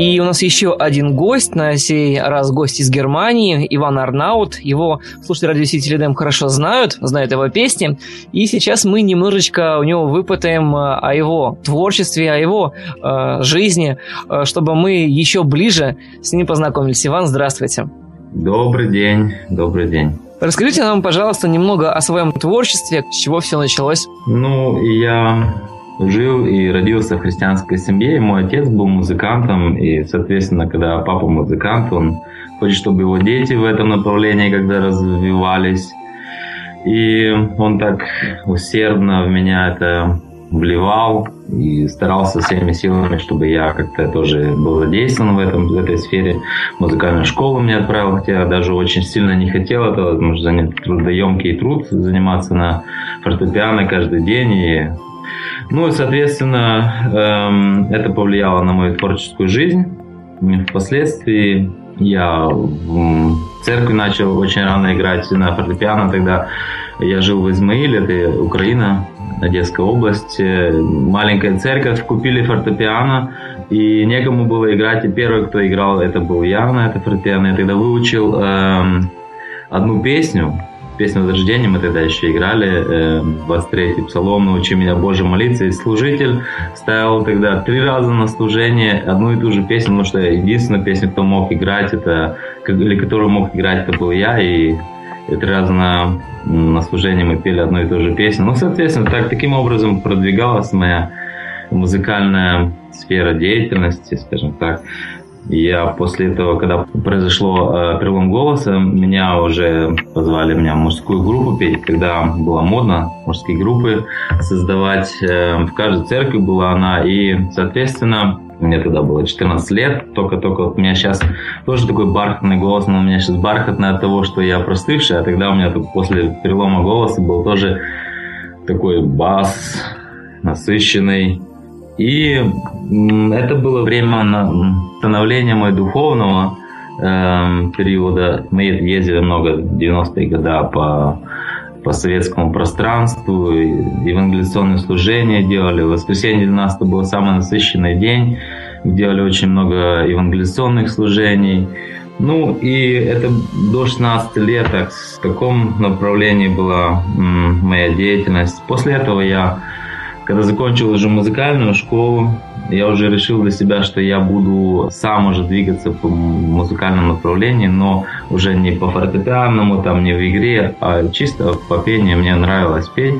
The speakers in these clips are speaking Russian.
И у нас еще один гость, на сей раз гость из Германии, Иван Арнаут. Его слушатели радио Сити Эдем хорошо знают, знают его песни. И сейчас мы немножечко у него выпытаем о его творчестве, о его жизни, чтобы мы еще ближе с ним познакомились. Иван, здравствуйте. Добрый день, добрый день. Расскажите нам, пожалуйста, немного о своем творчестве, с чего все началось. Ну, я жил и родился в христианской семье, и мой отец был музыкантом, и, соответственно, когда папа музыкант, он хочет, чтобы его дети в этом направлении когда развивались, и он так усердно в меня это вливал и старался всеми силами, чтобы я как-то тоже был задействован в этой сфере. Музыкальную школу меня отправил, хотя даже очень сильно не хотел этого, потому что трудоемкий труд заниматься на фортепиано каждый день. И, соответственно, это повлияло на мою творческую жизнь. Впоследствии я в церкви начал очень рано играть на фортепиано. Тогда я жил в Измаиле, это Украина, Одесская область. Маленькая церковь, купили фортепиано, и некому было играть. И первый, кто играл, это был я на это фортепиано. Я тогда выучил одну песню «Возрождение», мы тогда еще играли, 23-й псалом, «Научи меня, Боже, молиться». И служитель ставил тогда 3 раза на служение одну и ту же песню, потому что единственная песня, кто мог играть, это был я, и 3 раза на служение мы пели одну и ту же песню. Соответственно, таким образом продвигалась моя музыкальная сфера деятельности, скажем так. Я после этого, когда произошло перелом голоса, меня уже позвали в мужскую группу петь. Тогда было модно мужские группы создавать. В каждой церкви была она. И, соответственно, мне тогда было 14 лет. Только у меня сейчас тоже такой бархатный голос. Но у меня сейчас бархатный от того, что я простывший. А тогда у меня после перелома голоса был тоже такой бас насыщенный. И это было время становления моего духовного периода. Мы ездили много в 90-е годы по советскому пространству, евангелизационные служения делали. В воскресенье 19 был самый насыщенный день. Делали очень много евангелизационных служений. И это до 16 лет в таком направлении была моя деятельность. После этого когда закончил уже музыкальную школу, я уже решил для себя, что я буду сам уже двигаться по музыкальному направлению, но уже не по фортепианному, не в игре, а чисто по пению. Мне нравилось петь.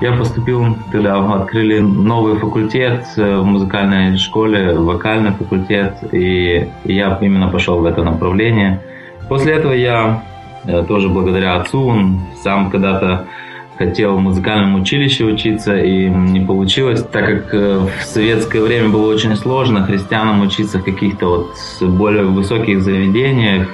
Я поступил, тогда открыли новый факультет в музыкальной школе, вокальный факультет, и я именно пошел в это направление. После этого я тоже благодаря отцу, он сам когда-то хотел в музыкальном училище учиться, и не получилось, так как в советское время было очень сложно христианам учиться в каких-то более высоких заведениях.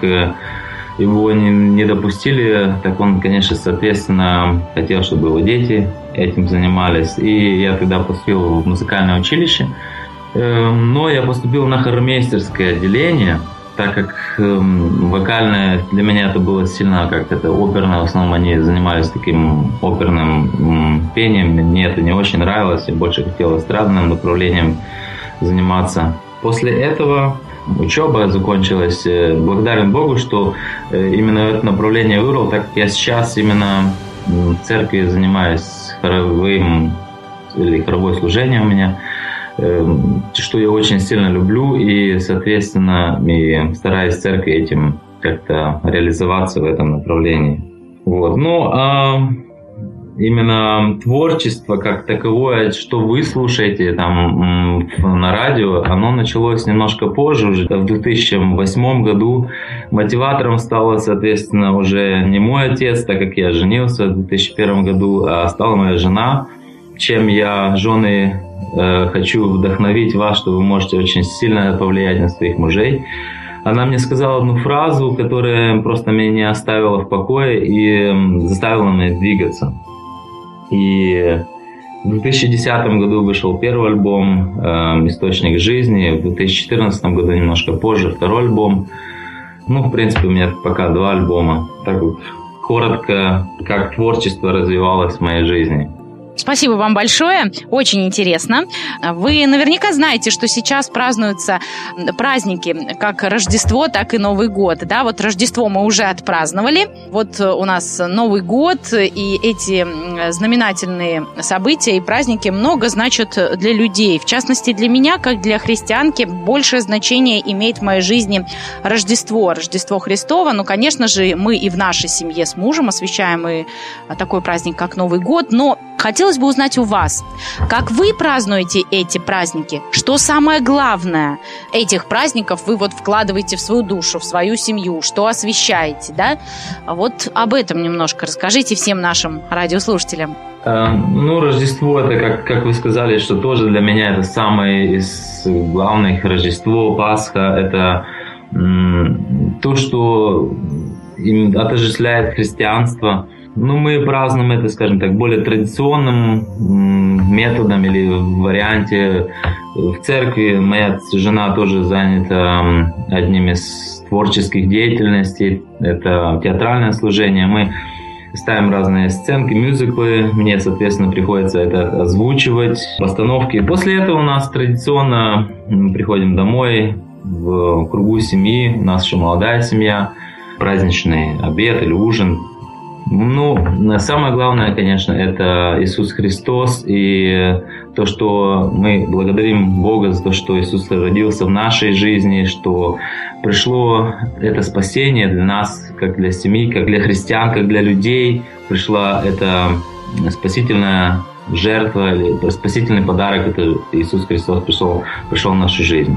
Его не допустили, так он, конечно, соответственно, хотел, чтобы его дети этим занимались. И я тогда поступил в музыкальное училище, но я поступил на хормейстерское отделение, так как вокальное для меня это было сильно как-то оперное, в основном они занимались таким оперным пением, мне это не очень нравилось, я больше хотел эстрадным направлением заниматься. После этого учеба закончилась. Благодарен Богу, что именно это направление выбрал, так как я сейчас именно в церкви занимаюсь хоровое служение у меня, что я очень сильно люблю и, соответственно, стараюсь в церкви этим как-то реализоваться в этом направлении. А именно творчество как таковое, что вы слушаете на радио, оно началось немножко позже, уже в 2008 году. Мотиватором стало, соответственно, уже не мой отец, так как я женился в 2001 году, а стала моя жена. Чем я, жены, хочу вдохновить вас, что вы можете очень сильно повлиять на своих мужей. Она мне сказала одну фразу, которая просто меня оставила в покое и заставила меня двигаться. И в 2010 году вышел первый альбом «Источник жизни», в 2014 году, немножко позже, второй альбом. В принципе, у меня пока 2 альбома. Так вот, коротко, как творчество развивалось в моей жизни. Спасибо вам большое, очень интересно. Вы наверняка знаете, что сейчас празднуются праздники, как Рождество, так и Новый год. Да, вот Рождество мы уже отпраздновали, вот у нас Новый год, и эти знаменательные события и праздники много значат для людей. В частности, для меня, как для христианки, большее значение имеет в моей жизни Рождество, Рождество Христово. Ну, конечно же, мы и в нашей семье с мужем освещаем и такой праздник, как Новый год, но хотелось бы узнать у вас, как вы празднуете эти праздники? Что самое главное этих праздников вы вот вкладываете в свою душу, в свою семью? Что освещаете, да? Вот об этом немножко расскажите всем нашим радиослушателям. Ну, Рождество, это, как вы сказали, что тоже для меня это самое из главных. Рождество, Пасха, это то, что отождествляет христианство. Ну, мы празднуем это, скажем так, более традиционным методом или в варианте. В церкви моя жена тоже занята одним из творческих деятельностей. Это театральное служение. Мы ставим разные сценки, мюзиклы. Мне, соответственно, приходится это озвучивать, постановки. После этого у нас традиционно мы приходим домой в кругу семьи. У нас еще молодая семья. Праздничный обед или ужин. Ну, самое главное, конечно, это Иисус Христос и то, что мы благодарим Бога за то, что Иисус родился в нашей жизни, что пришло это спасение для нас, как для семьи, как для христиан, как для людей. Пришла эта спасительная жертва, спасительный подарок, это Иисус Христос пришел в нашу жизнь.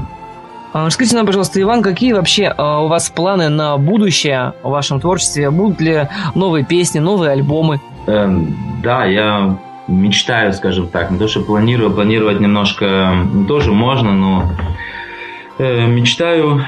Скажите нам, пожалуйста, Иван, какие вообще у вас планы на будущее в вашем творчестве? Будут ли новые песни, новые альбомы? Да, я мечтаю, скажем так, не то, что планирую, планировать немножко тоже можно, но мечтаю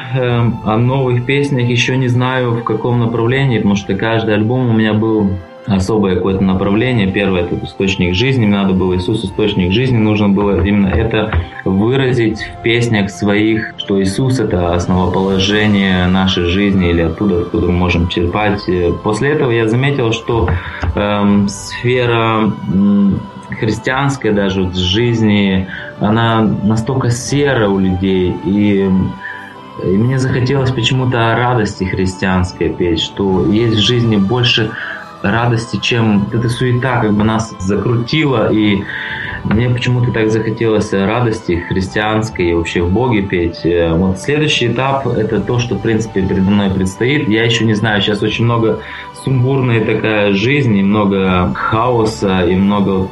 о новых песнях, еще не знаю в каком направлении, потому что каждый альбом у меня был особое какое-то направление. Первое – это источник жизни. Мне надо было Иисус, источник жизни. Нужно было именно это выразить в песнях своих, что Иисус – это основоположение нашей жизни или оттуда, откуда мы можем черпать. После этого я заметил, что сфера христианской даже вот, жизни, она настолько серая у людей. И мне захотелось почему-то о радости христианской петь, что есть в жизни больше радости, чем эта суета как бы нас закрутила, и мне почему-то так захотелось радости христианской и вообще в Боге петь. Вот следующий этап – это то, что, в принципе, передо мной предстоит. Я еще не знаю, сейчас очень много сумбурной такая жизнь, и много хаоса, и много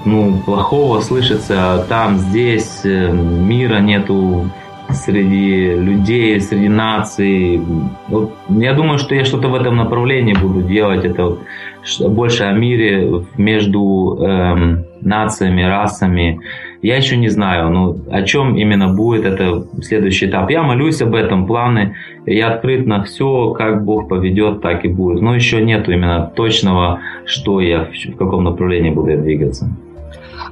плохого слышится там, здесь, мира нету среди людей, среди наций. Вот я думаю, что я что-то в этом направлении буду делать. Это больше о мире между нациями, расами. Я еще не знаю, но о чем именно будет это следующий этап. Я молюсь об этом, планы. Я открыт на все, как Бог поведет, так и будет. Но еще нету именно точного, что я в каком направлении буду двигаться.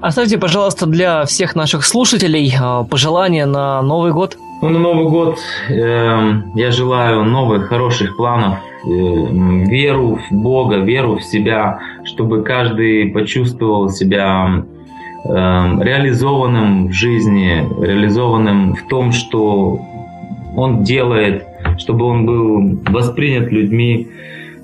Оставьте, пожалуйста, для всех наших слушателей пожелания на Новый год. На Новый год я желаю новых, хороших планов, веру в Бога, веру в себя, чтобы каждый почувствовал себя реализованным в жизни, реализованным в том, что он делает, чтобы он был воспринят людьми.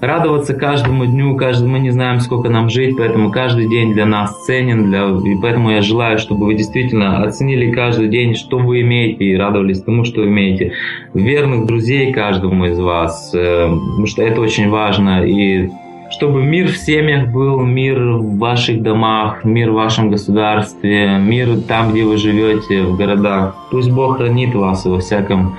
Радоваться каждому дню, мы не знаем, сколько нам жить, поэтому каждый день для нас ценен, и поэтому я желаю, чтобы вы действительно оценили каждый день, что вы имеете, и радовались тому, что вы имеете. Верных друзей каждому из вас, потому что это очень важно, и чтобы мир в семьях был, мир в ваших домах, мир в вашем государстве, мир там, где вы живете, в городах. Пусть Бог хранит вас во всяком,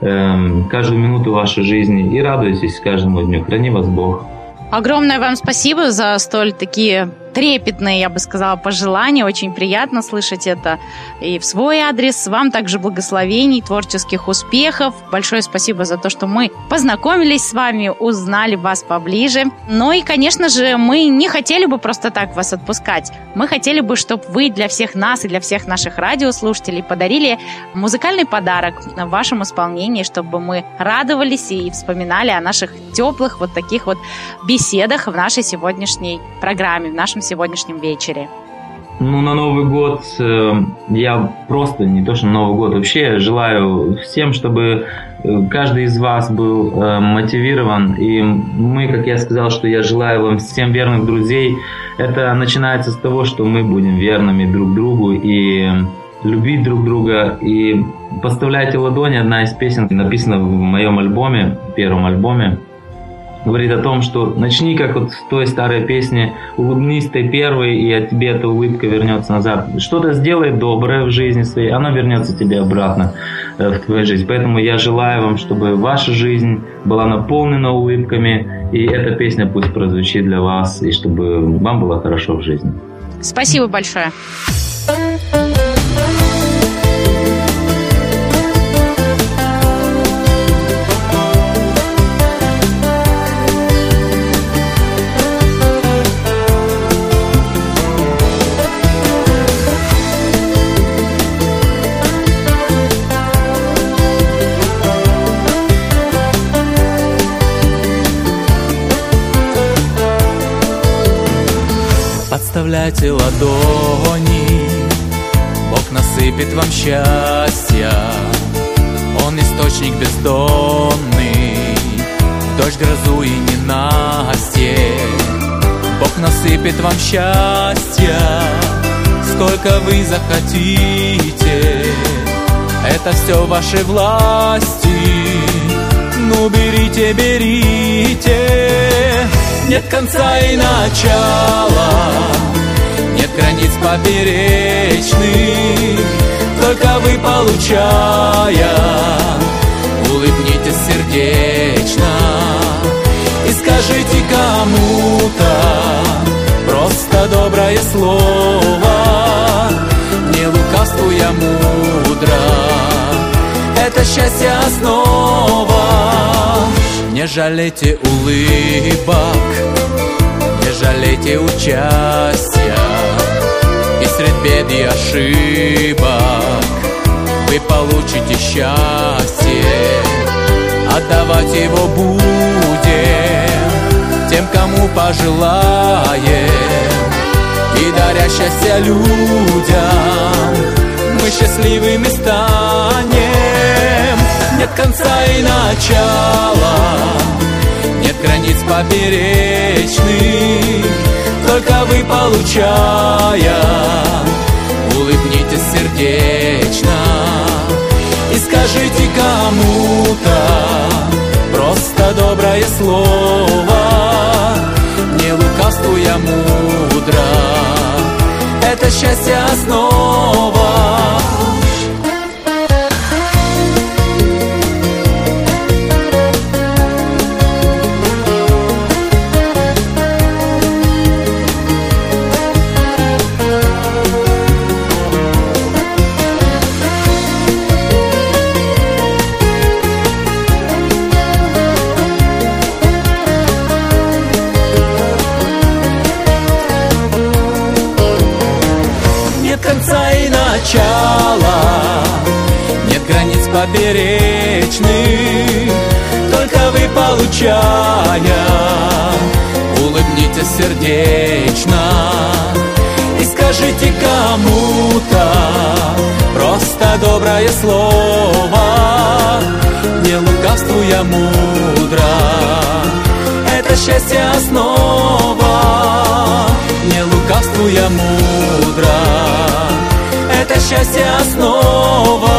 каждую минуту вашей жизни, и радуйтесь каждому дню. Храни вас Бог. Огромное вам спасибо за столь такие трепетные, я бы сказала, пожелания. Очень приятно слышать это и в свой адрес. Вам также благословений, творческих успехов. Большое спасибо за то, что мы познакомились с вами, узнали вас поближе. Ну и, конечно же, мы не хотели бы просто так вас отпускать. Мы хотели бы, чтобы вы для всех нас и для всех наших радиослушателей подарили музыкальный подарок в вашем исполнении, чтобы мы радовались и вспоминали о наших теплых вот таких вот беседах в нашей сегодняшней программе, в нашем сегодняшнем вечере. Ну, на Новый год я просто, не то что на Новый год, вообще желаю всем, чтобы каждый из вас был мотивирован. И мы, как я сказал, что я желаю вам всем верных друзей. Это начинается с того, что мы будем верными друг другу и любить друг друга. И «Поставляйте ладони» — одна из песен, написана в моем альбоме, первом альбоме. Говорит о том, что начни, как вот в той старой песне, улыбнись ты первый, и от тебе эта улыбка вернется назад. Что-то сделай доброе в жизни своей, оно вернется тебе обратно в твою жизнь. Поэтому я желаю вам, чтобы ваша жизнь была наполнена улыбками, и эта песня пусть прозвучит для вас, и чтобы вам было хорошо в жизни. Спасибо большое. Подставляйте ладони, Бог насыпет вам счастья. Он источник бездонный, дождь, грозу и ненастье. Бог насыпет вам счастья, сколько вы захотите. Это все вашей власти, ну берите, берите. Нет конца и начала, нет границ поперечных, только вы, получая, улыбнитесь сердечно и скажите кому-то просто доброе слово. Не лукавствуя мудро, это счастье основа. Не жалейте улыбок, не жалейте участия, и средь бед и ошибок вы получите счастье. Отдавать его будем тем, кому пожелаем, и даря счастье людям, мы счастливыми станем. Нет конца и начала, нет границ поперечных, только вы, получая, улыбнитесь сердечно и скажите кому-то просто доброе слово. Не лукавствуя мудро, это счастье основа. Нет границ поперечных, только вы, получая, улыбнитесь сердечно и скажите кому-то просто доброе слово. Не лукавствуя мудро, это счастье основа. Не лукавствуя мудро, это счастье основа.